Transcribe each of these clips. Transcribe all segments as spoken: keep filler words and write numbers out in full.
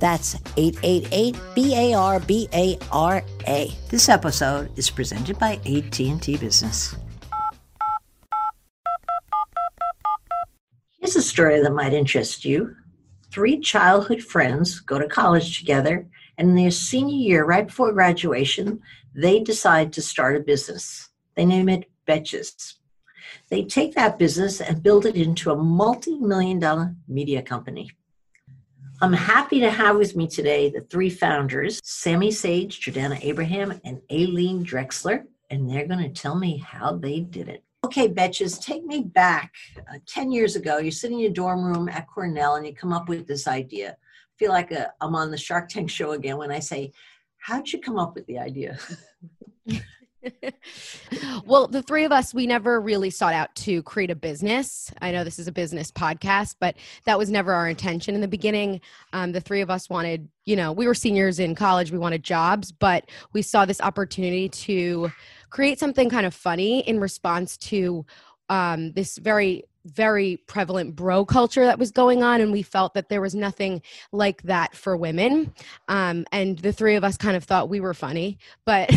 That's eight eight eight, B A R B A R A. This episode is presented by A T and T Business. Here's a story that might interest you. Three childhood friends go to college together, and in their senior year, right before graduation, they decide to start a business. They name it Betches. They take that business and build it into a multi-million dollar media company. I'm happy to have with me today the three founders, Sammy Sage, Jordana Abraham, and Aileen Drexler, and they're going to tell me how they did it. Okay, Betches, take me back. Uh, ten years ago, you're sitting in your dorm room at Cornell, and you come up with this idea. I feel like a, I'm on the Shark Tank show again when I say, how'd you come up with the idea? Well, the three of us, we never really sought out to create a business. I know this is a business podcast, but that was never our intention in the beginning. Um, the three of us wanted, you know, we were seniors in college, we wanted jobs, but we saw this opportunity to create something kind of funny in response to um, this very, very prevalent bro culture that was going on. And we felt that there was nothing like that for women. Um, and the three of us kind of thought we were funny, but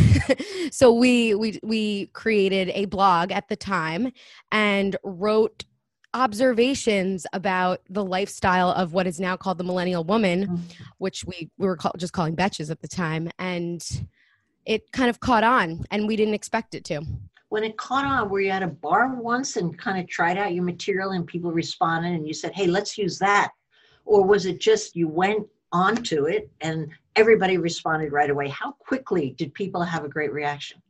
so we, we, we created a blog at the time and wrote observations about the lifestyle of what is now called the millennial woman, which we, we were call, just calling Betches at the time. And it kind of caught on, and we didn't expect it to. When it caught on, were you at a bar once and kind of tried out your material and people responded and you said, hey, let's use that? Or was it just you went onto it and everybody responded right away? How quickly did people have a great reaction?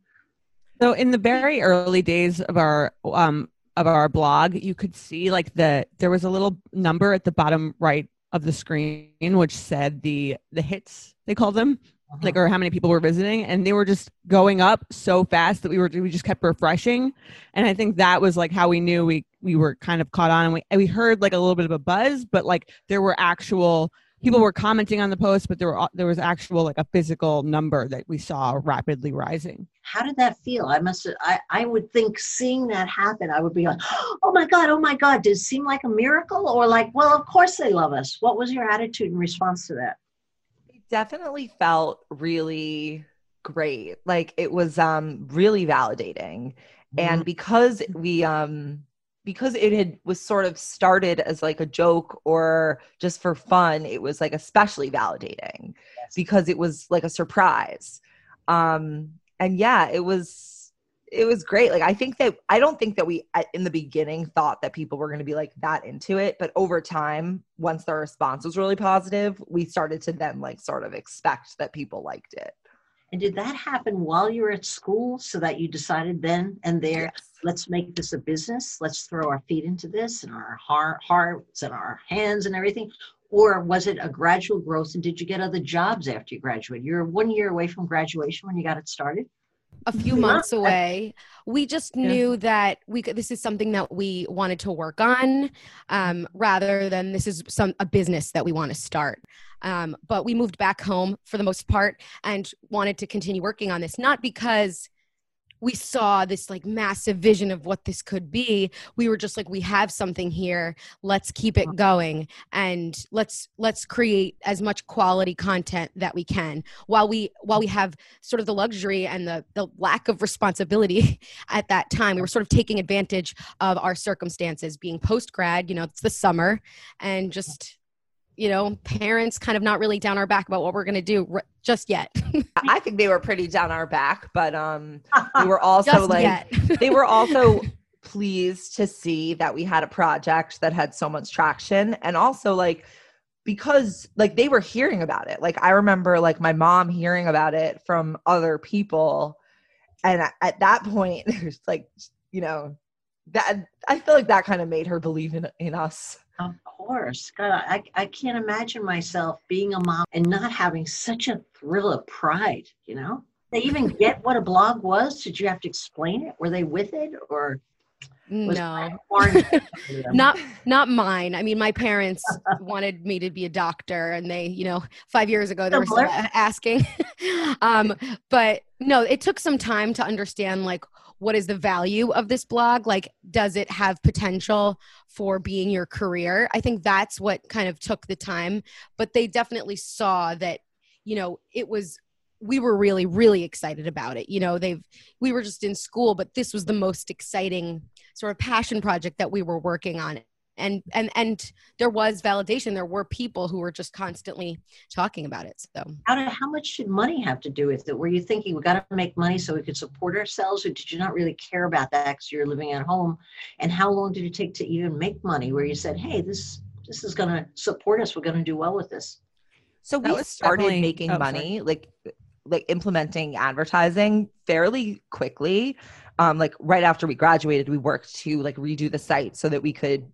So in the very early days of our um, of our blog, you could see like the there was a little number at the bottom right of the screen which said the the hits, they called them. Like, or how many people were visiting, and they were just going up so fast that we were, we just kept refreshing. And I think that was like how we knew we, we were kind of caught on, and we, and we heard like a little bit of a buzz, but like there were actual people were commenting on the post, but there were, there was actual like a physical number that we saw rapidly rising. How did that feel? I must, I, I would think seeing that happen, I would be like, oh my God, oh my God, did it seem like a miracle? Or like, well, of course they love us. What was your attitude in response to that? Definitely felt really great. Like it was um, really validating. And because we, um, because it had was sort of started as like a joke or just for fun, it was like especially validating because it was like a surprise. Um, and yeah, it was, it was great. Like I think that, I don't think that we in the beginning thought that people were going to be like that into it, but over time, once the response was really positive, we started to then like sort of expect that people liked it. And did that happen while you were at school so that you decided then and there, yes, let's make this a business, let's throw our feet into this and our hearts and our hands and everything? Or was it a gradual growth, and did you get other jobs after you graduated? You're one year away from graduation when you got it started? A few months away. We just knew yeah. that we could, this is something that we wanted to work on um, rather than this is some a business that we want to start. Um, but we moved back home for the most part and wanted to continue working on this, not because we saw this like massive vision of what this could be. We were just like, we have something here. Let's keep it going. And let's, let's create as much quality content that we can while we, while we have sort of the luxury and the, the lack of responsibility at that time. We were sort of taking advantage of our circumstances being post-grad, you know, it's the summer, and just, you know, parents kind of not really down our back about what we're going to do r- just yet. I think they were pretty down our back, but um, they were also like, they were also pleased to see that we had a project that had so much traction. And also like, because like they were hearing about it. Like I remember like my mom hearing about it from other people. And at that point, there's like, you know, that I feel like that kind of made her believe in, in us. Of course. God, I, I can't imagine myself being a mom and not having such a thrill of pride, you know? they even get what a blog was? Did you have to explain it? Were they with it, or was no? not not mine. I mean, my parents wanted me to be a doctor, and they, you know, five years ago they were still asking. um, but no, it took some time to understand, like, what is the value of this blog? Like, does it have potential for being your career? I think that's what kind of took the time. But they definitely saw that, you know, it was, we were really, really excited about it. You know, they've, we were just in school, but this was the most exciting sort of passion project that we were working on. And, and, and there was validation. There were people who were just constantly talking about it. So how, do, how much should money have to do with it? Were you thinking we got to make money so we could support ourselves, or did you not really care about that because you're living at home? And how long did it take to even make money where you said, hey, this, this is going to support us. We're going to do well with this. So that we started making oh, money, sorry. like, like implementing advertising fairly quickly. Um, like right after we graduated, we worked to like redo the site so that we could,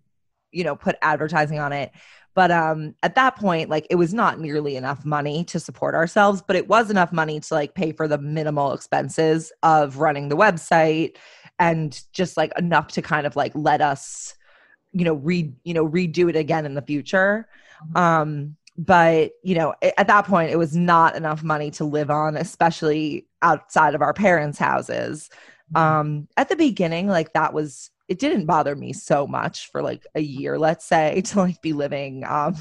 you know, put advertising on it. But um, at that point, like it was not nearly enough money to support ourselves, but it was enough money to like pay for the minimal expenses of running the website and just like enough to kind of like let us, you know, re you know, redo it again in the future. Mm-hmm. Um, but, you know, at that point, it was not enough money to live on, especially outside of our parents' houses. Mm-hmm. Um, at the beginning, like that was, it didn't bother me so much for like a year, let's say, to like be living, um,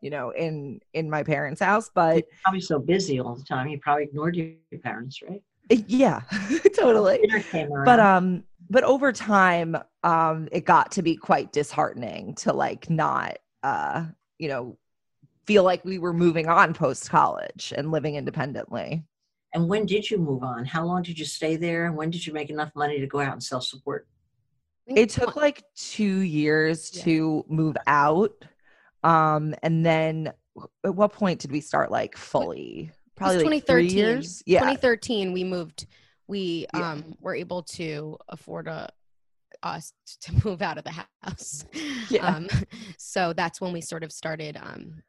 you know, in, in my parents' house. But you're probably so busy all the time, you probably ignored your parents, right? Yeah, totally. But, um, but over time, um, it got to be quite disheartening to like not, uh, you know, feel like we were moving on post-college and living independently. And when did you move on? How long did you stay there? And when did you make enough money to go out and self-support? It took like two years yeah. to move out. Um, and then at what point did we start like fully? Probably like twenty thirteen. Three years? Yeah. twenty thirteen, we moved. We yeah. um, were able to afford a, us to move out of the house. Yeah. Um, so that's when we sort of started um,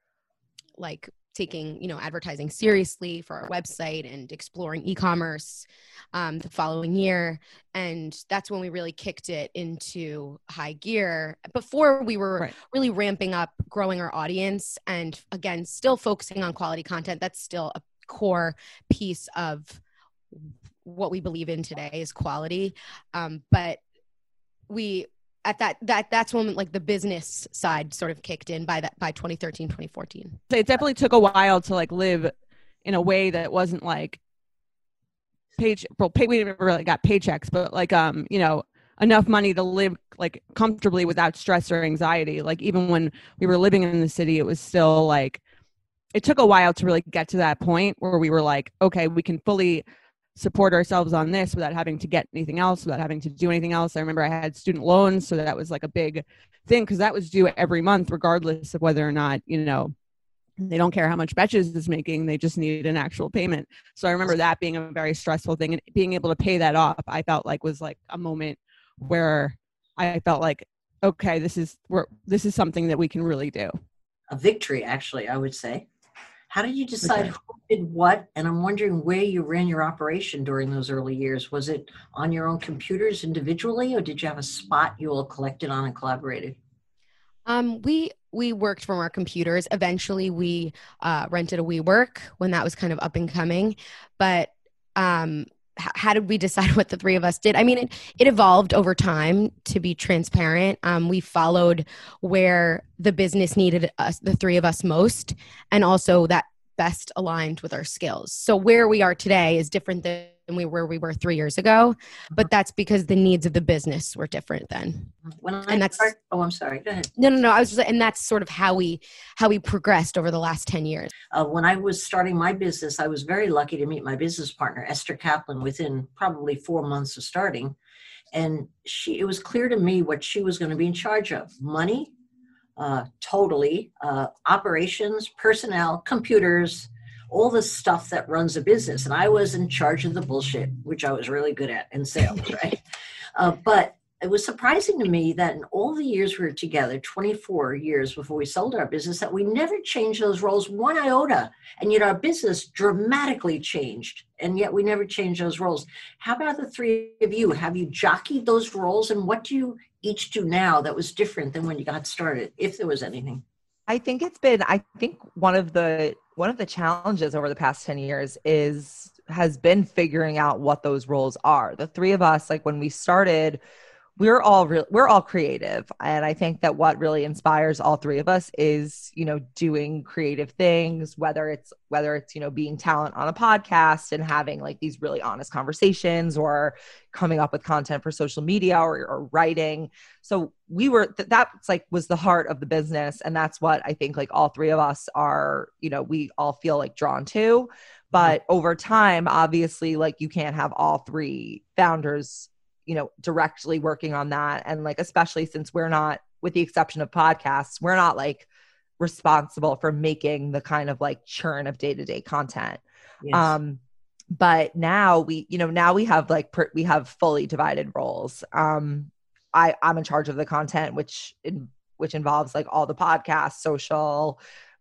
like taking, you know, advertising seriously for our website and exploring e-commerce um, the following year. And that's when we really kicked it into high gear. Before we were right. really ramping up, growing our audience, and again, still focusing on quality content. That's still a core piece of what we believe in today is quality. Um, but we, At that, that that's when like the business side sort of kicked in by that by twenty thirteen, twenty fourteen. It definitely took a while to like live in a way that wasn't like page. Well, pay, we never really got paychecks, but like um, you know, enough money to live like comfortably without stress or anxiety. Like even when we were living in the city, it was still like it took a while to really get to that point where we were like, okay, we can fully support ourselves on this without having to get anything else, without having to do anything else. I remember I had student loans, so that was like a big thing because that was due every month, regardless of whether or not, you know, they don't care how much Betches is making, they just need an actual payment. So I remember that being a very stressful thing, and being able to pay that off, I felt like was like a moment where I felt like, okay, this is, we're, this is something that we can really do. A victory, actually, I would say. How did you decide who did what? And I'm wondering where you ran your operation during those early years. Was it on your own computers individually, or did you have a spot you all collected on and collaborated? Um, we we worked from our computers. Eventually, we uh, rented a WeWork when that was kind of up and coming. But um, h- how did we decide what the three of us did? I mean, it, it evolved over time, to be transparent. Um, we followed where the business needed us, the three of us, most, and also that best aligned with our skills. So where we are today is different than we were we were three years ago, but that's because the needs of the business were different then. When I and that's, start, oh, I'm sorry. Go ahead. No, no, no. I was just, and that's sort of how we how we progressed over the last ten years. Uh, when I was starting my business, I was very lucky to meet my business partner, Esther Kaplan, within probably four months of starting, and she. It was clear to me what she was going to be in charge of: money. Uh, totally, uh, operations, personnel, computers, all the stuff that runs a business. And I was in charge of the bullshit, which I was really good at in sales, right? Uh, but it was surprising to me that in all the years we were together, twenty-four years before we sold our business, that we never changed those roles one iota. And yet our business dramatically changed. And yet we never changed those roles. How about the three of you? Have you jockeyed those roles? And what do you each do now that was different than when you got started, if there was anything? I think it's been, I think one of the, one of the challenges over the past ten years is, has been figuring out what those roles are. The three of us, like when we started, we're all re- we're all creative. And I think that what really inspires all three of us is, you know, doing creative things, whether it's, whether it's, you know, being talent on a podcast and having like these really honest conversations, or coming up with content for social media, or, or writing. So we were, th- that's like was the heart of the business. And that's what I think like all three of us are, you know, we all feel like drawn to, but over time, obviously, like you can't have all three founders, you know, directly working on that. And like, especially since we're not, with the exception of podcasts, we're not like responsible for making the kind of like churn of day-to-day content. Yes. Um, but now we, you know, now we have like, per, we have fully divided roles. Um, I I'm in charge of the content, which, in, which involves like all the podcasts, social,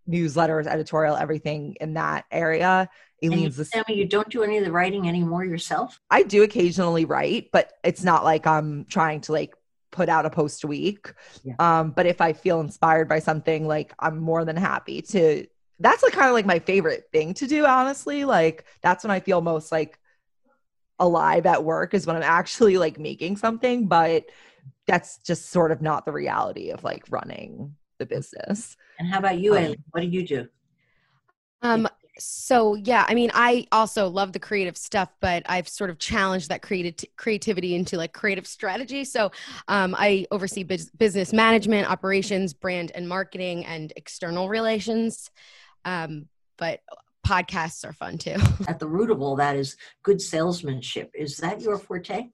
newsletters, editorial, everything in that area. Aileen's and you, Sammy, you don't do any of the writing anymore yourself? I do occasionally write, but it's not like I'm trying to like put out a post a week. Yeah. Um, but if I feel inspired by something, like I'm more than happy to, that's like kind of like my favorite thing to do, honestly. Like that's when I feel most like alive at work, is when I'm actually like making something, but that's just sort of not the reality of like running the business. And how about you, um, Aileen? What do you do? Um, So yeah, I mean, I also love the creative stuff, but I've sort of challenged that creative creativity into like creative strategy. So um, I oversee biz- business management, operations, brand and marketing, and external relations. Um, but podcasts are fun too. At the root of all that is good salesmanship. Is that your forte?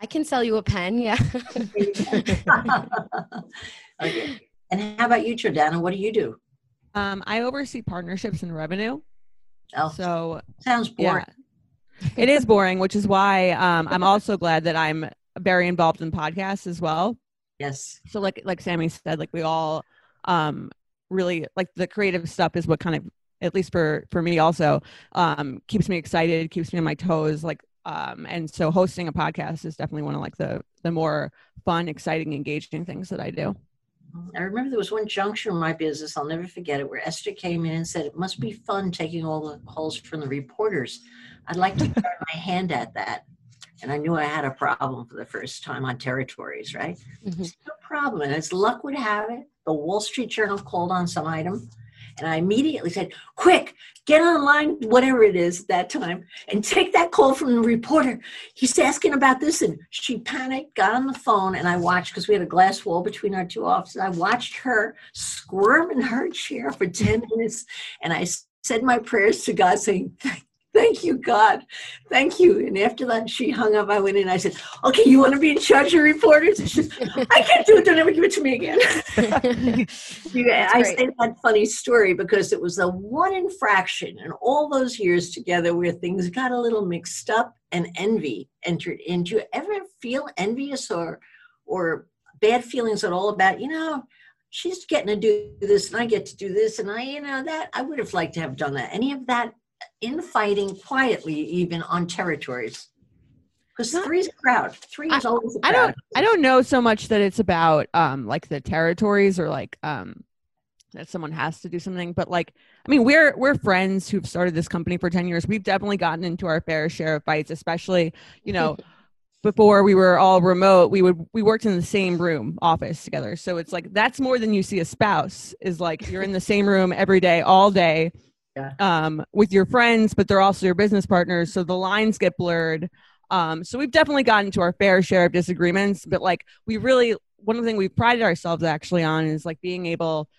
I can sell you a pen. Yeah. Okay. And how about you, Jordana? What do you do? Um, I oversee partnerships and revenue. Oh, so sounds boring. Yeah. It is boring, which is why um, I'm also glad that I'm very involved in podcasts as well. Yes. So like like Sammy said, like we all um, really like the creative stuff is what kind of, at least for for me also, um, keeps me excited, keeps me on my toes. Like um, and so hosting a podcast is definitely one of like the the more fun, exciting, engaging things that I do. I remember there was one juncture in my business, I'll never forget it, where Esther came in and said, it must be fun taking all the calls from the reporters. I'd like to try my hand at that. And I knew I had a problem for the first time on territories, right? Mm-hmm. No problem. And as luck would have it, the Wall Street Journal called on some item. And I immediately said, quick, get online, whatever it is that time, and take that call from the reporter. He's asking about this. And she panicked, got on the phone, and I watched, because we had a glass wall between our two offices. I watched her squirm in her chair for ten minutes. And I said my prayers to God saying, thank you, God. Thank you. And after that, she hung up. I went in and I said, okay, you want to be in charge of reporters? And she said, I can't do it. Don't ever give it to me again. Yeah, I say that funny story because it was the one infraction in all those years together where things got a little mixed up and envy entered in. Do you ever feel envious or, or bad feelings at all about, you know, she's getting to do this and I get to do this and I, you know, that I would have liked to have done that. Any of that infighting quietly, even on territories, because three's a crowd. Three is always a crowd. I don't. I don't know so much that it's about um like the territories or like um that someone has to do something, but like I mean, we're we're friends who've started this company for ten years. We've definitely gotten into our fair share of fights, especially you know. Before we were all remote, we would we worked in the same room office together. So it's like that's more than you see a spouse is like you're in the same room every day, all day. Yeah. Um, with your friends, but they're also your business partners. So the lines get blurred. Um, so we've definitely gotten to our fair share of disagreements, but like we really, one of the things we've prided ourselves actually on is like being able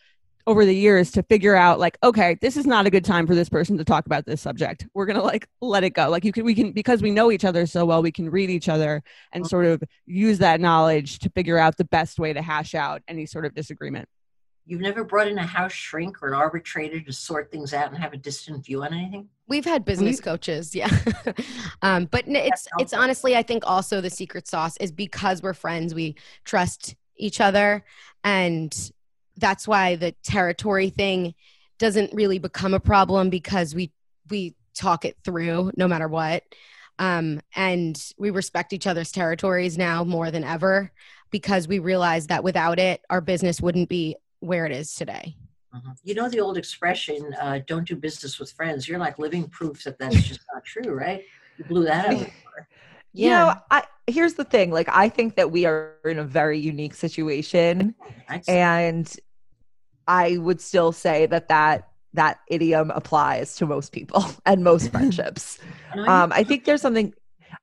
over the years to figure out like, okay, this is not a good time for this person to talk about this subject. We're going to like, let it go. Like you can, we can, because we know each other so well, we can read each other and sort of use that knowledge to figure out the best way to hash out any sort of disagreement. You've never brought in a house shrink or an arbitrator to sort things out and have a distant view on anything? We've had business We've, coaches, yeah. um, but it's it's honestly, I think also the secret sauce is because we're friends, we trust each other. And that's why the territory thing doesn't really become a problem because we we talk it through no matter what. Um, and we respect each other's territories now more than ever because we realize that without it, our business wouldn't be where it is today. Mm-hmm. You know the old expression, uh, don't do business with friends. You're like living proof that that's just not true, right? You blew that out. You yeah. know, I, here's the thing. Like, I think that we are in a very unique situation. And I would still say that that, that idiom applies to most people and most friendships. Um, I think there's something,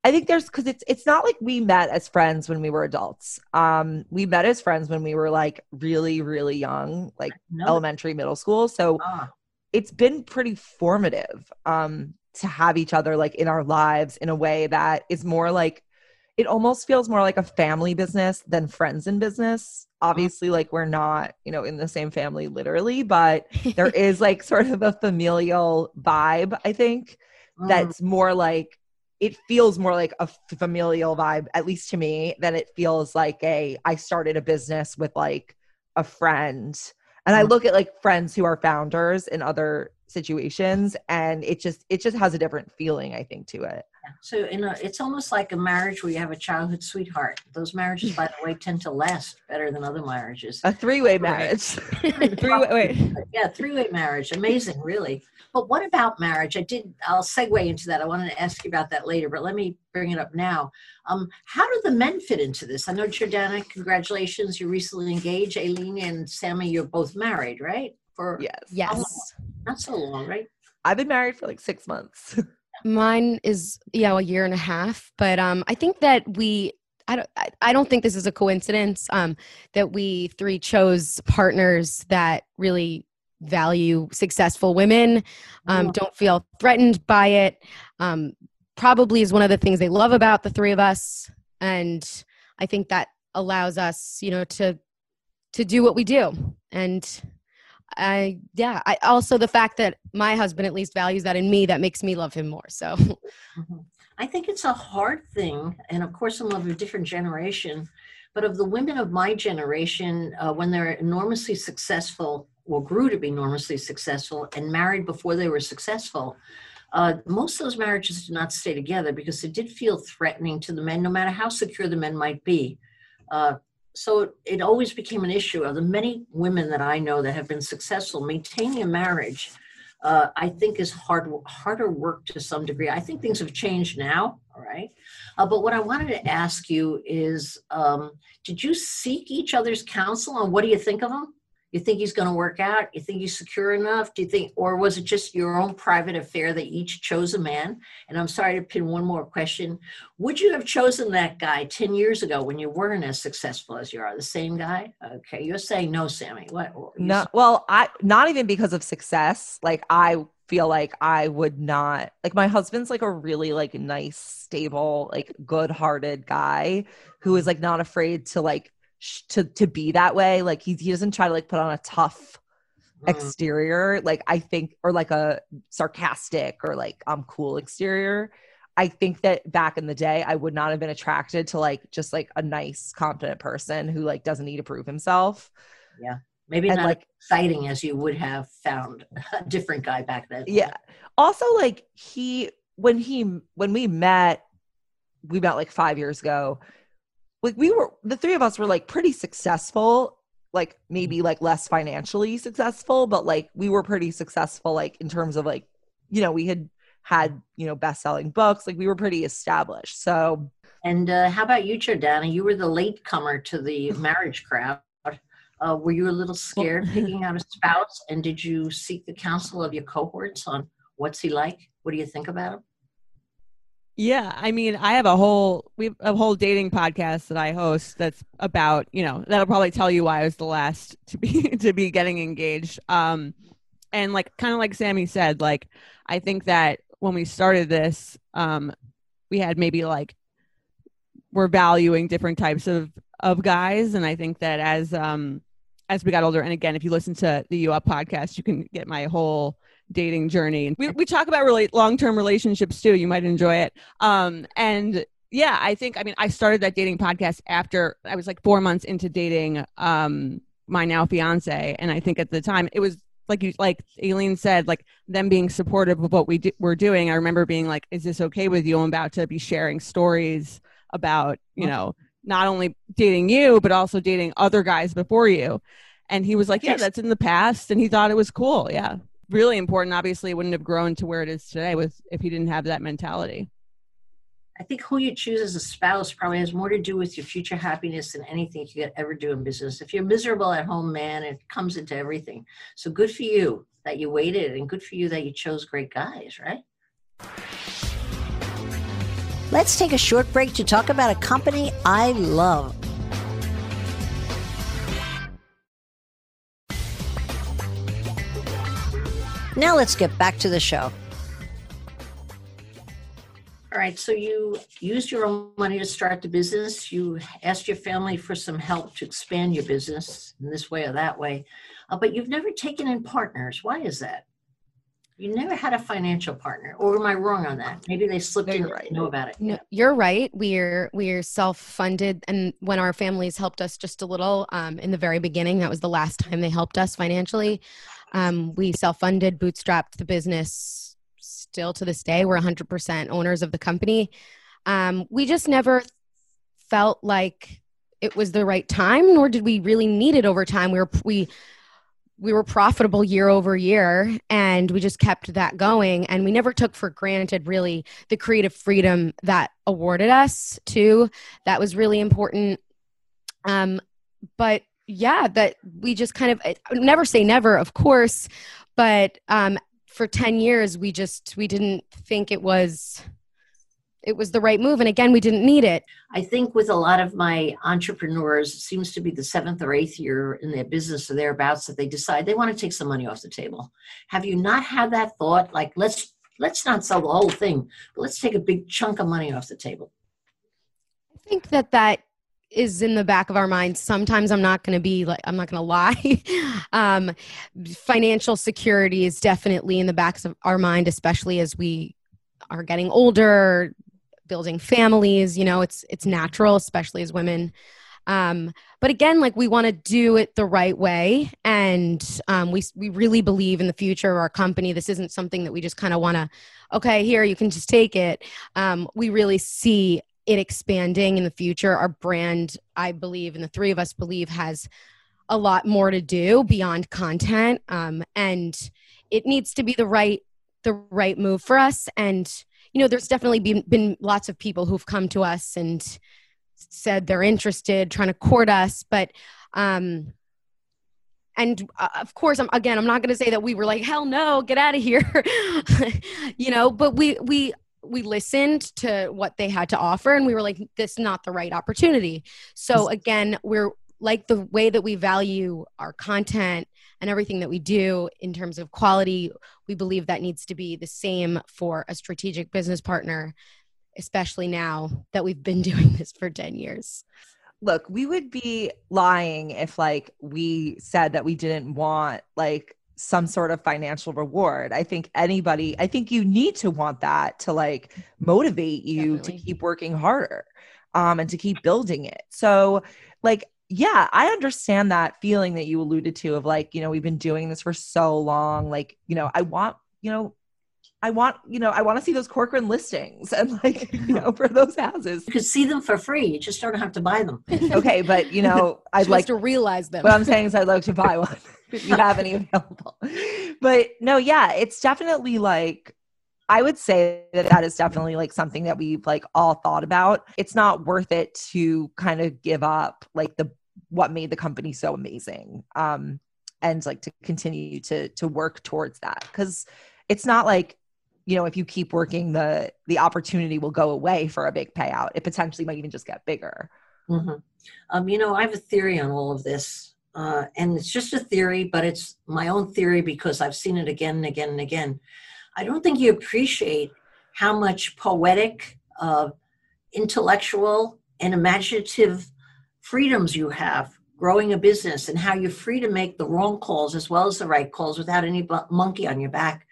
I think there's, cause it's, it's not like we met as friends when we were adults. Um, we met as friends when we were like really, really young, like elementary, middle school. So ah. it's been pretty formative. Um, to have each other like in our lives in a way that is more like, it almost feels more like a family business than friends in business. Obviously, like we're not, you know, in the same family literally, but there is like sort of a familial vibe, I think, that's more like, it feels more like a familial vibe, at least to me, than it feels like a, I started a business with like a friend. And I look at like friends who are founders in other situations, and it just it just has a different feeling, I think, to it. So in a, it's almost like a marriage where you have a childhood sweetheart. Those marriages, by the way, tend to last better than other marriages. A three-way marriage. three-way, wait. Yeah, three-way marriage. Amazing, really. But what about marriage? I did. I'll segue into that. I wanted to ask you about that later, but let me bring it up now. Um, how do the men fit into this? I know, Jordana, congratulations. You're recently engaged. Aileen and Sammy, you're both married, right? For yes, yes. Not so long, right? I've been married for like six months. Mine is, yeah, a year and a half. But um, I think that we, I don't, I, I don't think this is a coincidence um, that we three chose partners that really value successful women, um, yeah. don't feel threatened by it. Um, probably is one of the things they love about the three of us. And I think that allows us, you know, to, to do what we do. And I, yeah. I also, the fact that my husband at least values that in me, that makes me love him more. So mm-hmm. I think it's a hard thing. And of course, I'm of a different generation, but of the women of my generation, uh, when they're enormously successful or grew to be enormously successful and married before they were successful, uh, most of those marriages did not stay together because it did feel threatening to the men, no matter how secure the men might be. Uh, So it always became an issue of the many women that I know that have been successful. Maintaining a marriage, uh, I think, is hard, harder work to some degree. I think things have changed now, all right? Uh, but what I wanted to ask you is, um, did you seek each other's counsel on what do you think of him? You think he's going to work out? You think he's secure enough? Do you think, or was it just your own private affair that each chose a man? And I'm sorry to pin one more question. Would you have chosen that guy ten years ago when you weren't as successful as you are? The same guy? Okay. You're saying no, Sammy. What? No, saying? Well, I, not even because of success. Like, I feel like I would not, like, my husband's like a really like nice, stable, like good hearted guy who is like not afraid to like, to to be that way. Like he, he doesn't try to like put on a tough mm. exterior, like I think, or like a sarcastic or like um cool exterior. I think that back in the day, I would not have been attracted to like just like a nice, confident person who like doesn't need to prove himself. Yeah. Maybe and not like exciting as you would have found a different guy back then. Yeah. Also like he, when he, when we met, we met like five years ago. Like we were, the three of us were like pretty successful, like maybe like less financially successful, but like we were pretty successful, like in terms of like, you know, we had had, you know, best-selling books, like we were pretty established. So. And uh, how about you, Jordana? You were the latecomer to the marriage crowd. Uh, were you a little scared picking out a spouse? And did you seek the counsel of your cohorts on what's he like? What do you think about him? Yeah. I mean, I have a whole, we have a whole dating podcast that I host that's about, you know, that'll probably tell you why I was the last to be, to be getting engaged. Um, and like, kind of like Sammy said, like, I think that when we started this, um, we had maybe like, we're valuing different types of, of guys. And I think that as, um, as we got older. And again, if you listen to the You Up podcast, you can get my whole dating journey. And we, we talk about really long-term relationships too. You might enjoy it. Um, and yeah, I think, I mean, I started that dating podcast after I was like four months into dating um, my now fiance. And I think at the time it was like, you, like Aileen said, like them being supportive of what we do, were doing. I remember being like, is this okay with you? I'm about to be sharing stories about, you know, not only dating you, but also dating other guys before you. And he was like, yeah, that's in the past. And he thought it was cool. Yeah. Really important. Obviously, it wouldn't have grown to where it is today with if he didn't have that mentality. I think who you choose as a spouse probably has more to do with your future happiness than anything you could ever do in business. If you're miserable at home, man, it comes into everything. So good for you that you waited, and good for you that you chose great guys, right? Let's take a short break to talk about a company I love. Now let's get back to the show. All right, so you used your own money to start the business. You asked your family for some help to expand your business in this way or that way, uh, but you've never taken in partners. Why is that? You never had a financial partner, or am I wrong on that? Maybe they slipped in. Right. Know about it. No, you're right. We're we're self-funded, and when our families helped us just a little um, in the very beginning, that was the last time they helped us financially. Um, we self-funded, bootstrapped the business. Still to this day, we're one hundred percent owners of the company. Um, we just never felt like it was the right time, nor did we really need it over time. We were we. We were profitable year over year, and we just kept that going. And we never took for granted really the creative freedom that awarded us too. That was really important. Um, but yeah, that we just kind of never say never, of course. But um, for ten years, we just we didn't think it was it was the right move. And again, we didn't need it. I think with a lot of my entrepreneurs, it seems to be the seventh or eighth year in their business or thereabouts that they decide they want to take some money off the table. Have you not had that thought? Like, let's, let's not sell the whole thing, but let's take a big chunk of money off the table. I think that that is in the back of our minds. Sometimes I'm not going to be like, I'm not going to lie. um, financial security is definitely in the backs of our mind, especially as we are getting older, building families, you know, it's, it's natural, especially as women. Um, but again, like we want to do it the right way. And um, we, we really believe in the future of our company. This isn't something that we just kind of want to, okay, here, you can just take it. Um, we really see it expanding in the future. Our brand, I believe, and the three of us believe, has a lot more to do beyond content. Um, and it needs to be the right, the right move for us. And you know, there's definitely been, been lots of people who've come to us and said they're interested, trying to court us. But, um, and uh, of course, I'm, again, I'm not going to say that we were like, hell no, get out of here, you know, but we, we, we listened to what they had to offer, and we were like, this is not the right opportunity. So again, we're like the way that we value our content and everything that we do in terms of quality, we believe that needs to be the same for a strategic business partner, especially now that we've been doing this for ten years. Look, we would be lying if like we said that we didn't want like some sort of financial reward. I think anybody, I think you need to want that to like motivate you Definitely. to keep working harder um, and to keep building it. So like, yeah, I understand that feeling that you alluded to of like, you know, we've been doing this for so long. Like, you know, I want, you know, I want, you know, I want to see those Corcoran listings and like, you know, for those houses. You could see them for free. You just don't have to buy them. Okay. But you know, I'd like to realize them. What I'm saying is I'd like to buy one if you have any available. But no, yeah, it's definitely like, I would say that that is definitely like something that we've like all thought about. It's not worth it to kind of give up like the, what made the company so amazing. Um, and like to continue to, to work towards that. 'Cause it's not like, you know, if you keep working, the, the opportunity will go away for a big payout. It potentially might even just get bigger. Mm-hmm. Um, you know, I have a theory on all of this. Uh, and it's just a theory, but it's my own theory because I've seen it again and again and again. I don't think you appreciate how much poetic, uh, intellectual, and imaginative freedoms you have growing a business and how you're free to make the wrong calls as well as the right calls without any monkey on your back,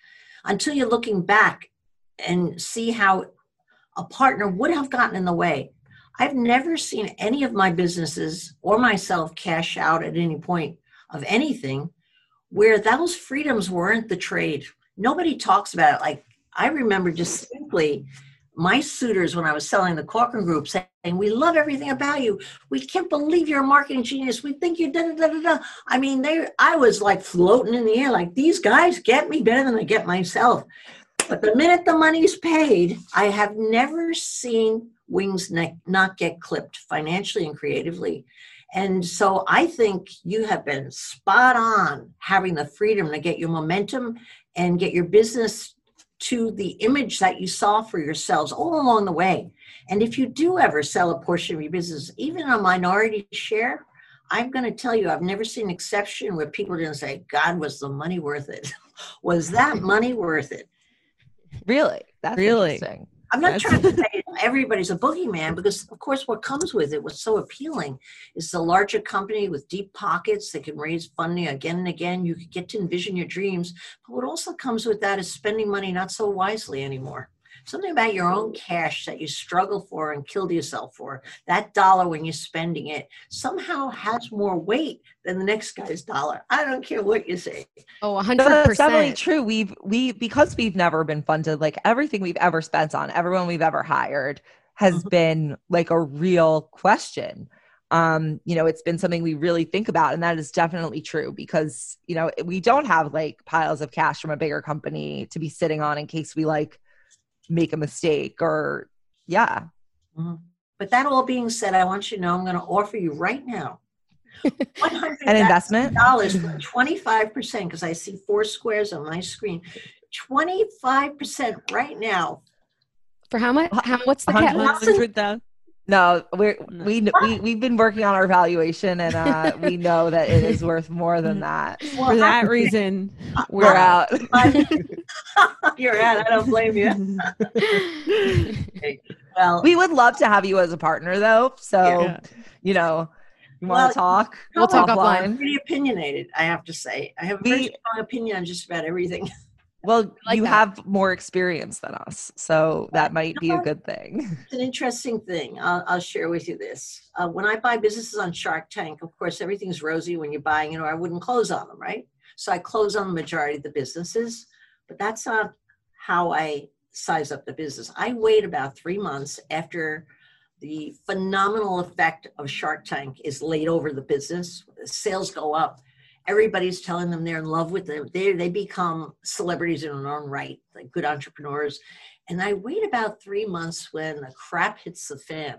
until you're looking back and see how a partner would have gotten in the way. I've never seen any of my businesses or myself cash out at any point of anything where those freedoms weren't the trade. Nobody talks about it. Like, I remember distinctly my suitors when I was selling the Corcoran Group saying, "We love everything about you. We can't believe you're a marketing genius. We think you're da-da-da-da-da." I mean, they, I was like floating in the air, like, these guys get me better than I get myself. But the minute the money's paid, I have never seen wings ne- not get clipped financially and creatively. And so I think you have been spot on having the freedom to get your momentum and get your business to the image that you saw for yourselves all along the way. And if you do ever sell a portion of your business, even a minority share, I'm going to tell you, I've never seen an exception where people didn't say, "God, was the money worth it? Was that money worth it?" Really? That's really interesting. I'm not That's- trying to say everybody's a boogeyman, because of course what comes with it, what's so appealing, is the larger company with deep pockets that can raise funding again and again. You get to envision your dreams. But what also comes with that is spending money not so wisely anymore. Something about your own cash that you struggle for and killed yourself for. That dollar, when you're spending it, somehow has more weight than the next guy's dollar. I don't care what you say. Oh, one hundred percent. No, that's definitely true. We've, we, because we've never been funded, like everything we've ever spent on, everyone we've ever hired has mm-hmm. been like a real question. Um, you know, it's been something we really think about, and that is definitely true, because, you know, we don't have like piles of cash from a bigger company to be sitting on in case we like make a mistake or yeah. Mm-hmm. But that all being said, I want you to know, I'm going to offer you right now one hundred dollars an investment dollars for twenty-five percent, because I see four squares on my screen. twenty-five percent right now. For how much? How, what's the cap? one hundred thousand dollars. No, we're, we, we, we've been working on our valuation, and uh, we know that it is worth more than that. Well, for that reason, we're out. You're out. I don't blame you. Okay. Well, we would love to have you as a partner, though. So, yeah. you know, you well, want to talk? We'll talk offline. I'm pretty opinionated, I have to say. I have a very strong opinion on just about everything. Well, like you that. have more experience than us, so that might be a good thing. It's an interesting thing. I'll, I'll share with you this. Uh, when I buy businesses on Shark Tank, of course, everything's rosy when you're buying it, or I wouldn't close on them, right? So I close on the majority of the businesses, but that's not how I size up the business. I wait about three months after the phenomenal effect of Shark Tank is laid over the business. Sales go up. Everybody's telling them they're in love with them. They, they become celebrities in their own right, like good entrepreneurs. And I wait about three months when the crap hits the fan.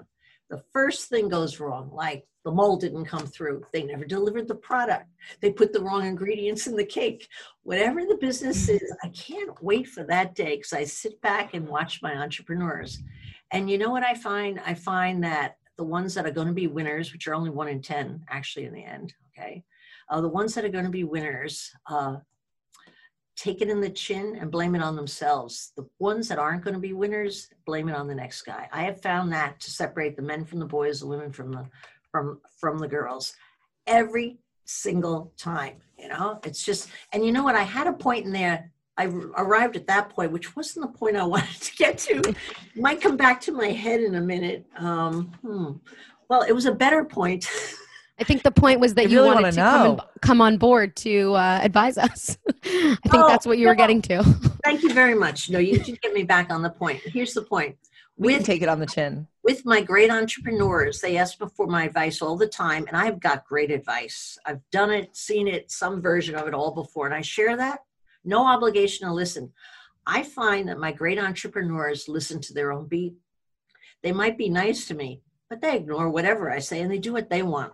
The first thing goes wrong, like the mold didn't come through. They never delivered the product. They put the wrong ingredients in the cake. Whatever the business is, I can't wait for that day, because I sit back and watch my entrepreneurs. And you know what I find? I find that the ones that are going to be winners, which are only one in ten actually in the end, okay? Uh, the ones that are going to be winners uh, take it in the chin and blame it on themselves. The ones that aren't going to be winners, blame it on the next guy. I have found that to separate the men from the boys, the women from the from from the girls, every single time. You know, it's just, and you know what? I had a point in there. I arrived at that point, which wasn't the point I wanted to get to. Might come back to my head in a minute. Um, hmm. Well, it was a better point. I think the point was that you, you really wanted want to, to come, and, come on board to uh, advise us. I think oh, that's what you no. were getting to. Thank you very much. No, you did get me back on the point. Here's the point. With, we can take it on the chin. With my great entrepreneurs, they ask me for my advice all the time, and I've got great advice. I've done it, seen it, some version of it all before, and I share that. No obligation to listen. I find that my great entrepreneurs listen to their own beat. They might be nice to me, but they ignore whatever I say, and they do what they want.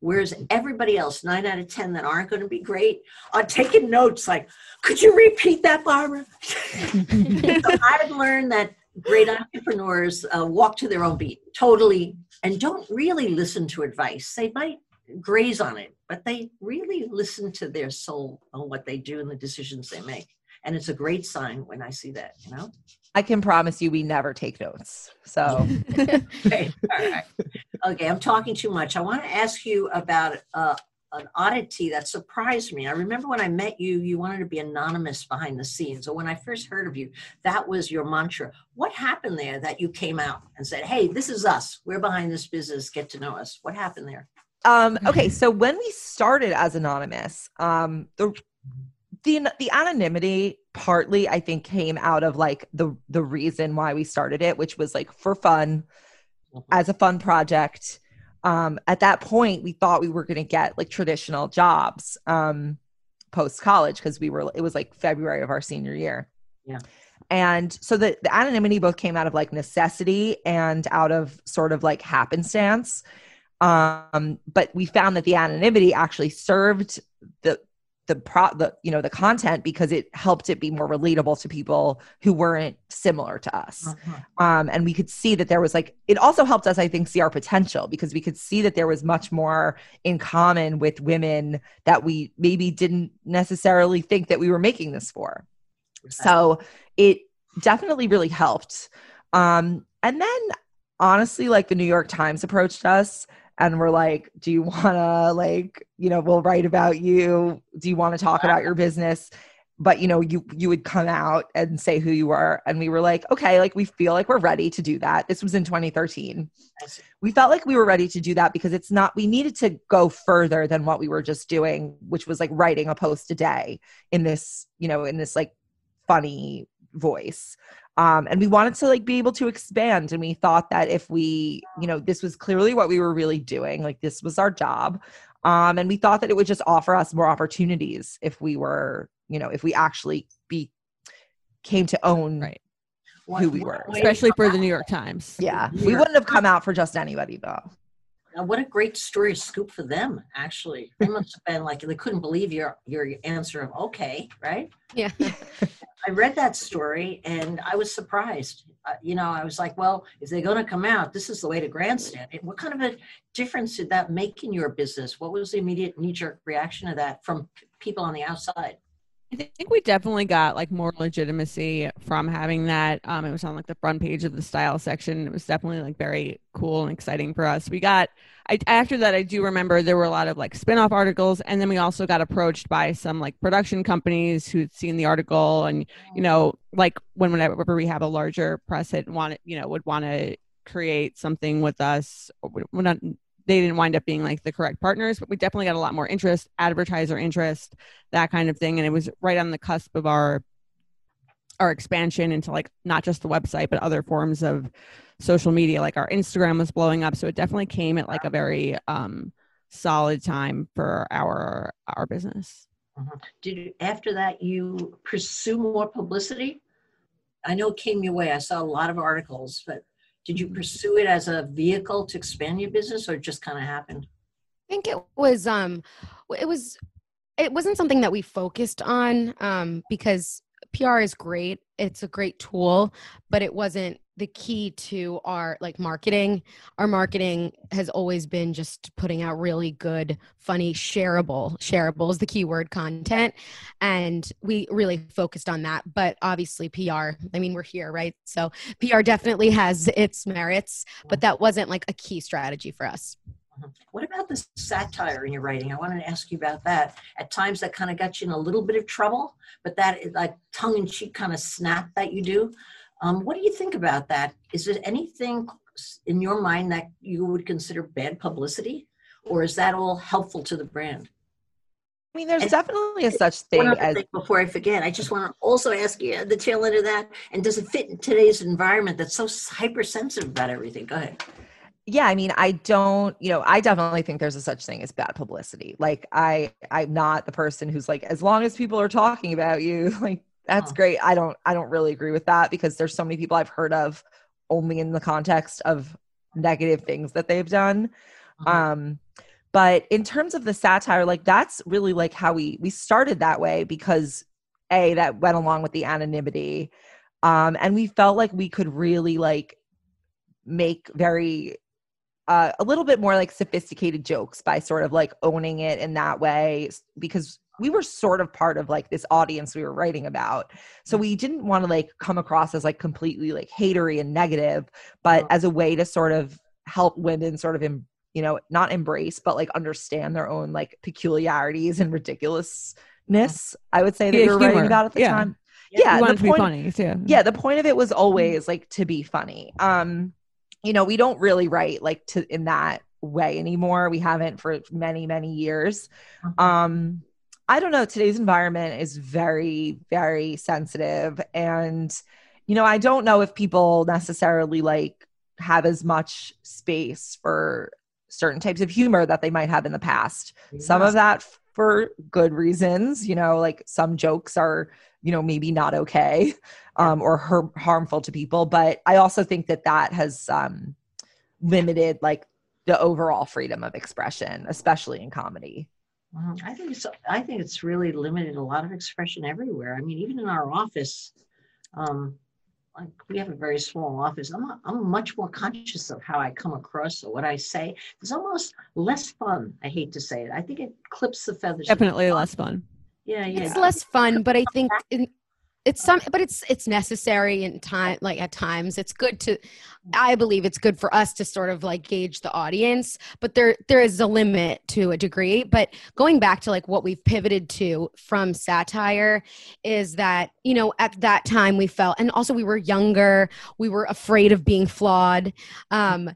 Whereas everybody else, nine out of ten that aren't going to be great, are taking notes like, "Could you repeat that, Barbara?" So I've learned that great entrepreneurs uh, walk to their own beat totally and don't really listen to advice. They might graze on it, but they really listen to their soul on what they do and the decisions they make. And it's a great sign when I see that, you know? I can promise you we never take notes. So, okay. All right. Okay, I'm talking too much. I want to ask you about uh, an oddity that surprised me. I remember when I met you, you wanted to be anonymous behind the scenes. So when I first heard of you, that was your mantra. What happened there that you came out and said, hey, this is us. We're behind this business. Get to know us. What happened there? Um, okay, so when we started as anonymous, um, the The, the anonymity partly, I think, came out of like the, the reason why we started it, which was like for fun, as a fun project. Um, at that point, we thought we were going to get like traditional jobs um, post-college because we were, it was like February of our senior year. Yeah. And so the, the anonymity both came out of like necessity and out of sort of like happenstance. Um, but we found that the anonymity actually served the, the pro the, you know, the content because it helped it be more relatable to people who weren't similar to us. Uh-huh. Um, and we could see that there was like, it also helped us, I think, see our potential because we could see that there was much more in common with women that we maybe didn't necessarily think that we were making this for. So it definitely really helped. Um, and then honestly, like the New York Times approached us and we're like, do you want to like, you know, we'll write about you. Do you want to talk about your business? But, you know, you you would come out and say who you are. And we were like, okay, like we feel like we're ready to do that. This was in twenty thirteen. We felt like we were ready to do that because it's not, we needed to go further than what we were just doing, which was like writing a post a day in this, you know, in this like funny voice. Um, and we wanted to like be able to expand. And we thought that if we, you know, this was clearly what we were really doing, like this was our job. Um, and we thought that it would just offer us more opportunities if we were, you know, if we actually be came to own right. who we were. Especially for the New York Times. Yeah. We wouldn't have come out for just anybody though. What a great story scoop for them, actually. They must have been like, they couldn't believe your your answer of okay, right? Yeah. I read that story and I was surprised. Uh, you know, I was like, well, if they're going to come out, this is the way to grandstand. And what kind of a difference did that make in your business? What was the immediate knee-jerk reaction of that from people on the outside? I think we definitely got like more legitimacy from having that. Um, it was on like the front page of the style section. It was definitely like very cool and exciting for us. We got, I, after that, I do remember there were a lot of like spin-off articles. And then we also got approached by some like production companies who'd seen the article and, you know, like when, whenever we have a larger press hit and want to, you know, would want to create something with us. We're not, they didn't wind up being like the correct partners, but we definitely got a lot more interest, advertiser interest, that kind of thing. And it was right on the cusp of our, our expansion into like, not just the website, but other forms of social media. Like our Instagram was blowing up. So it definitely came at like a very um, solid time for our, our business. Uh-huh. Did you, after that, you pursue more publicity? I know it came your way. I saw a lot of articles, but did you pursue it as a vehicle to expand your business or it just kind of happened? I think it was, um, it was, it wasn't something that we focused on um, because P R is great. It's a great tool, but it wasn't the key to our like marketing. Our marketing has always been just putting out really good, funny, shareable, shareable is the keyword content. And we really focused on that, but obviously P R, I mean, we're here, right? So P R definitely has its merits, but that wasn't like a key strategy for us. What about the satire in your writing? I wanted to ask you about that. At times that kind of got you in a little bit of trouble, but that like tongue in cheek kind of snap that you do. Um, what do you think about that? Is there anything in your mind that you would consider bad publicity, or is that all helpful to the brand? I mean, there's and definitely a such thing as thing before I forget, I just want to also ask you the tail end of that. And does it fit in today's environment that's so hypersensitive about everything? Go ahead. Yeah. I mean, I don't, you know, I definitely think there's a such thing as bad publicity. Like I, I'm not the person who's like, as long as people are talking about you, like, that's great. I don't, I don't really agree with that because there's so many people I've heard of only in the context of negative things that they've done. Um, but in terms of the satire, like that's really like how we, we started that way because A, that went along with the anonymity. Um, and we felt like we could really like make very, uh, a little bit more like sophisticated jokes by sort of like owning it in that way because we were sort of part of like this audience we were writing about. So we didn't want to like come across as like completely like hatery and negative, but as a way to sort of help women sort of, em- you know, not embrace, but like understand their own like peculiarities and ridiculousness. I would say that we were humor. writing about at the yeah. time. Yeah. yeah the point, funny, yeah. yeah. The point of it was always like to be funny. Um, you know, we don't really write like to in that way anymore. We haven't for many, many years. Um, I don't know. Today's environment is very, very sensitive. And, you know, I don't know if people necessarily like have as much space for certain types of humor that they might have in the past. Yeah. Some of that f- for good reasons, you know, like some jokes are, you know, maybe not okay um, or her- harmful to people. But I also think that that has um, limited like the overall freedom of expression, especially in comedy. I think it's I think it's really limited a lot of expression everywhere. I mean, even in our office, um, like we have a very small office. I'm not, I'm much more conscious of how I come across or what I say. It's almost less fun. I hate to say it. I think it clips the feathers. Definitely less fun. Yeah, yeah. It's less fun, but I think in, it's some. But it's it's necessary in time. Like at times, it's good to. I believe it's good for us to sort of like gauge the audience, but there there is a limit to a degree. But going back to like what we've pivoted to from satire is that, you know, at that time we felt, and also we were younger, we were afraid of being flawed. Um,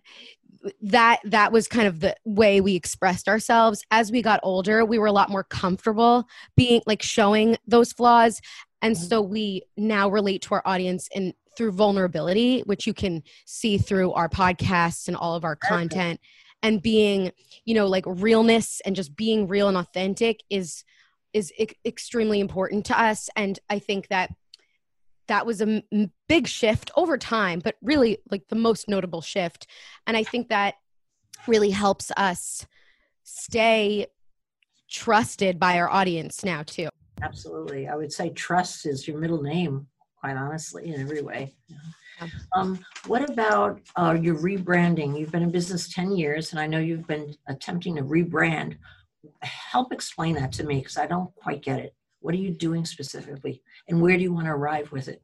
that that was kind of the way we expressed ourselves. As we got older, we were a lot more comfortable being like showing those flaws. And so we now relate to our audience in through vulnerability, which you can see through our podcasts and all of our content, and being, you know, like realness and just being real and authentic is, is e- extremely important to us. And I think that that was a m- big shift over time, but really like the most notable shift. And I think that really helps us stay trusted by our audience now too. Absolutely. I would say trust is your middle name, quite honestly, in every way. Yeah. Um, what about uh, your rebranding? You've been in business ten years, and I know you've been attempting to rebrand. Help explain that to me, because I don't quite get it. What are you doing specifically, and where do you want to arrive with it?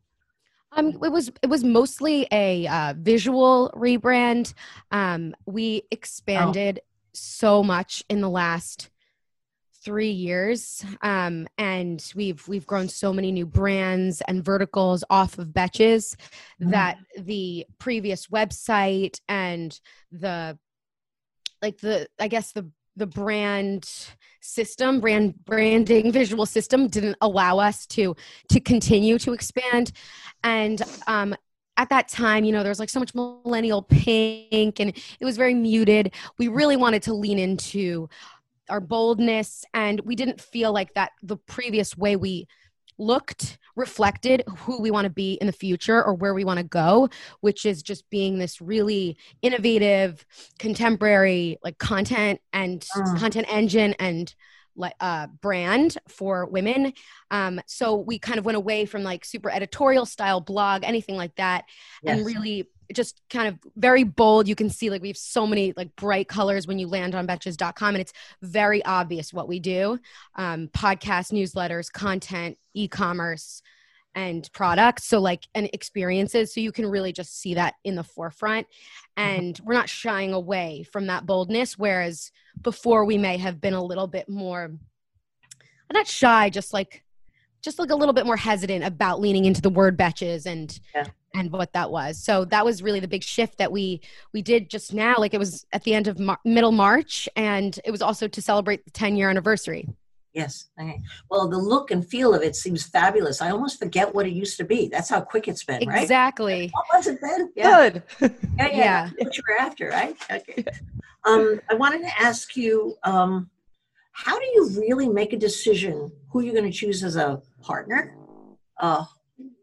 Um, it was it was mostly a uh, visual rebrand. Um, we expanded oh. so much in the last three years. Um, and we've, we've grown so many new brands and verticals off of Betches mm-hmm. that the previous website and the, like the, I guess the, the brand system, brand branding, visual system didn't allow us to, to continue to expand. And, um, at that time, you know, there was like so much millennial pink and it was very muted. We really wanted to lean into our boldness, and we didn't feel like that the previous way we looked reflected who we want to be in the future or where we want to go, which is just being this really innovative, contemporary like content and uh. content engine and like uh, brand for women. Um, so we kind of went away from like super editorial style blog, anything like that, yes. and really just kind of very bold. You can see like we have so many like bright colors when you land on Betches dot com, and it's very obvious what we do. Um, podcasts, newsletters, content, e-commerce, and products. So like, and experiences. So you can really just see that in the forefront, and we're not shying away from that boldness. Whereas before we may have been a little bit more, not shy, just like, just like a little bit more hesitant about leaning into the word Betches and, yeah. and what that was. So that was really the big shift that we we did just now. Like it was at the end of Mar- middle March, and it was also to celebrate the ten-year anniversary. Yes. Okay. Well, the look and feel of it seems fabulous. I almost forget what it used to be. That's how quick it's been, right? Exactly. What was it then? Yeah. Good. yeah, yeah, yeah. That's what you were after, right? Okay. Um, I wanted to ask you, um, how do you really make a decision who you're going to choose as a partner? Uh,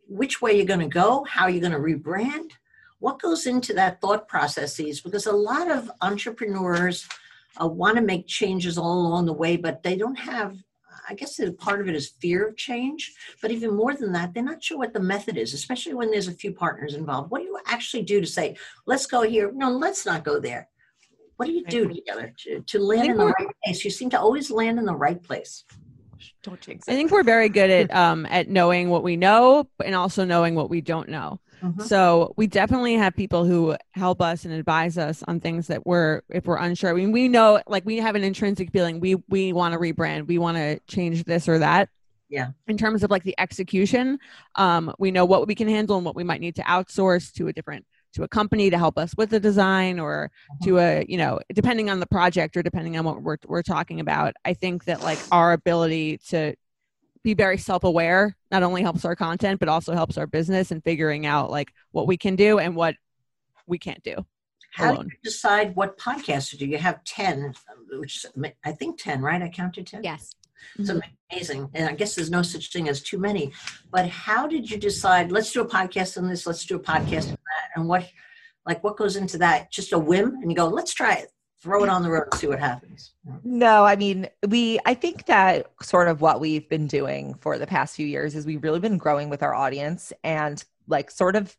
which way you're going to go? How you're going to rebrand? What goes into that thought processes? Because a lot of entrepreneurs Uh, want to make changes all along the way, but they don't have, I guess part of it is fear of change, but even more than that, they're not sure what the method is, especially when there's a few partners involved. What do you actually do to say, let's go here? No, let's not go there. What do you do together to, to land in the right place? You seem to always land in the right place. Don't jinx it. I think we're very good at um, at knowing what we know and also knowing what we don't know. Uh-huh. So we definitely have people who help us and advise us on things that we're, if we're unsure. I mean, we know, like, we have an intrinsic feeling. We we want to rebrand. We want to change this or that. Yeah. In terms of like the execution, um, we know what we can handle and what we might need to outsource to a different, to a company to help us with the design, or uh-huh. to a, you know, depending on the project or depending on what we're we're talking about. I think that like our ability to be very self-aware not only helps our content, but also helps our business and figuring out like what we can do and what we can't do. How alone. do you decide what podcast to do? You have ten, which I think ten, right? I counted ten. Yes. It's mm-hmm. amazing. And I guess there's no such thing as too many, but how did you decide, let's do a podcast on this, let's do a podcast on that? And what, like what goes into that? Just a whim and you go, let's try it, throw it on the road and see what happens. No, I mean, we, I think that sort of what we've been doing for the past few years is we've really been growing with our audience and like sort of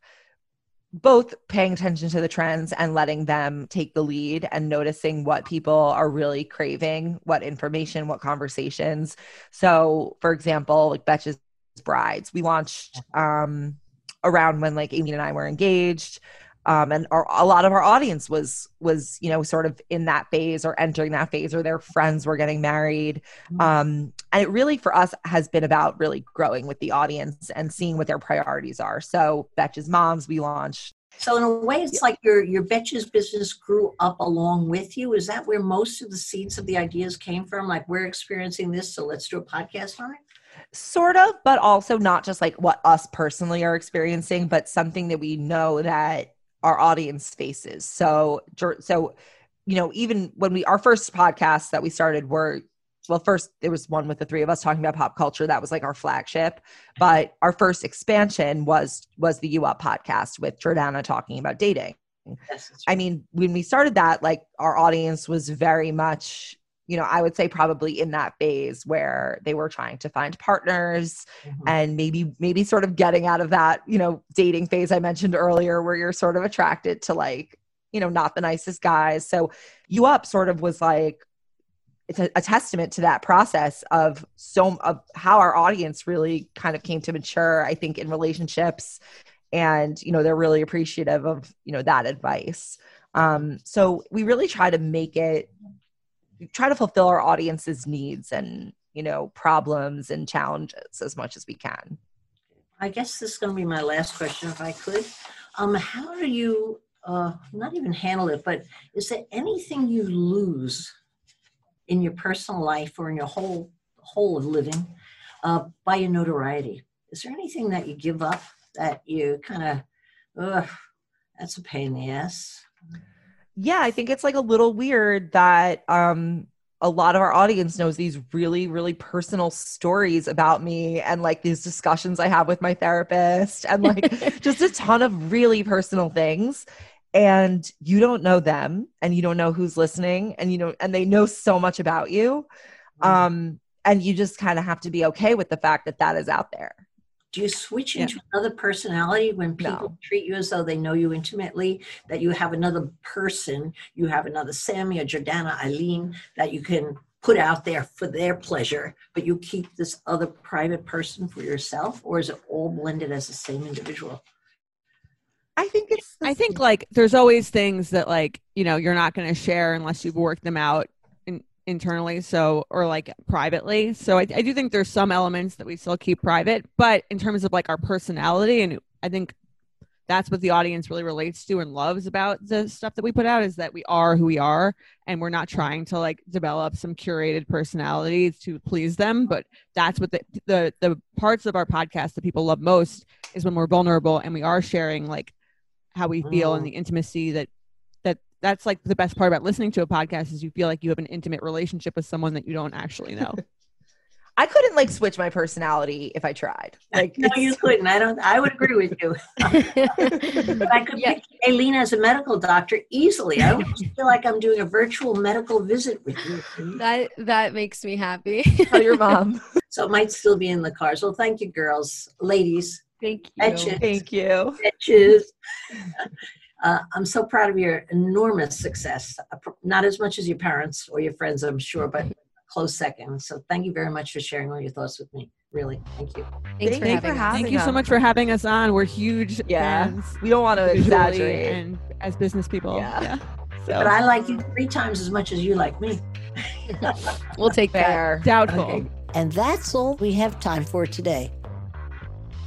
both paying attention to the trends and letting them take the lead and noticing what people are really craving, what information, what conversations. So for example, like Betches Brides, we launched um, around when like Amy and I were engaged. Um, and our, a lot of our audience was, was, you know, sort of in that phase or entering that phase, or their friends were getting married. Um, and it really, for us, has been about really growing with the audience and seeing what their priorities are. So Betches Moms, we launched. So in a way, it's like your, your Betches business grew up along with you. Is that where most of the seeds of the ideas came from? Like, we're experiencing this, so let's do a podcast on it? Sort of, but also not just like what us personally are experiencing, but something that we know that our audience faces. So, so, you know, even when we, our first podcasts that we started were, well, first there was one with the three of us talking about pop culture. That was like our flagship, but our first expansion was, was the You Up podcast with Jordana talking about dating. Yes, I mean, when we started that, like our audience was very much, you know, I would say probably in that phase where they were trying to find partners mm-hmm. and maybe, maybe sort of getting out of that, you know, dating phase I mentioned earlier, where you're sort of attracted to like, you know, not the nicest guys. So You Up sort of was like, it's a, a testament to that process of so of how our audience really kind of came to mature, I think, in relationships. And, you know, they're really appreciative of, you know, that advice. Um, so we really try to make it, try to fulfill our audience's needs and, you know, problems and challenges as much as we can. I guess this is going to be my last question, if I could. Um, how do you, uh, not even handle it, but is there anything you lose in your personal life or in your whole, whole of living uh, by your notoriety? Is there anything that you give up that you kind of, ugh, that's a pain in the ass? Yeah, I think it's like a little weird that um, a lot of our audience knows these really, really personal stories about me and like these discussions I have with my therapist and like just a ton of really personal things. And you don't know them and you don't know who's listening and you don't, and they know so much about you. Um, and you just kind of have to be okay with the fact that that is out there. Do you switch into yeah. another personality when people no. treat you as though they know you intimately, that you have another person, you have another Sammy or Jordana, Aileen, that you can put out there for their pleasure, but you keep this other private person for yourself? Or is it all blended as the same individual? I think it's, I think like there's always things that like, you know, you're not going to share unless you've worked them out internally, so, or like privately. So I, I do think there's some elements that we still keep private, but in terms of like our personality, and I think that's what the audience really relates to and loves about the stuff that we put out, is that we are who we are and we're not trying to like develop some curated personality to please them. But that's what the the, the parts of our podcast that people love most is when we're vulnerable and we are sharing like how we feel mm. and the intimacy that that's like the best part about listening to a podcast, is you feel like you have an intimate relationship with someone that you don't actually know. I couldn't like switch my personality if I tried. Like, no, you couldn't. I don't, I would agree with you. But I could yeah. pick Aileen as a medical doctor easily. I always feel like I'm doing a virtual medical visit with you. That, that makes me happy. Tell your mom. So it might still be in the cars. Well, thank you, girls, ladies. Thank you. Betches. Thank you. Betches. Uh, I'm so proud of your enormous success. Not as much as your parents or your friends, I'm sure, but close second. So thank you very much for sharing all your thoughts with me. Really, thank you. Thanks for having us. Thank you so much for having us on. We're huge fans. We don't want to exaggerate. And as business people. Yeah. yeah. So. But I like you three times as much as you like me. We'll take that. Doubtful. Okay. And that's all we have time for today.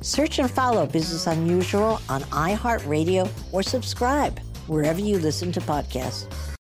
Search and follow Business Unusual on iHeartRadio or subscribe wherever you listen to podcasts.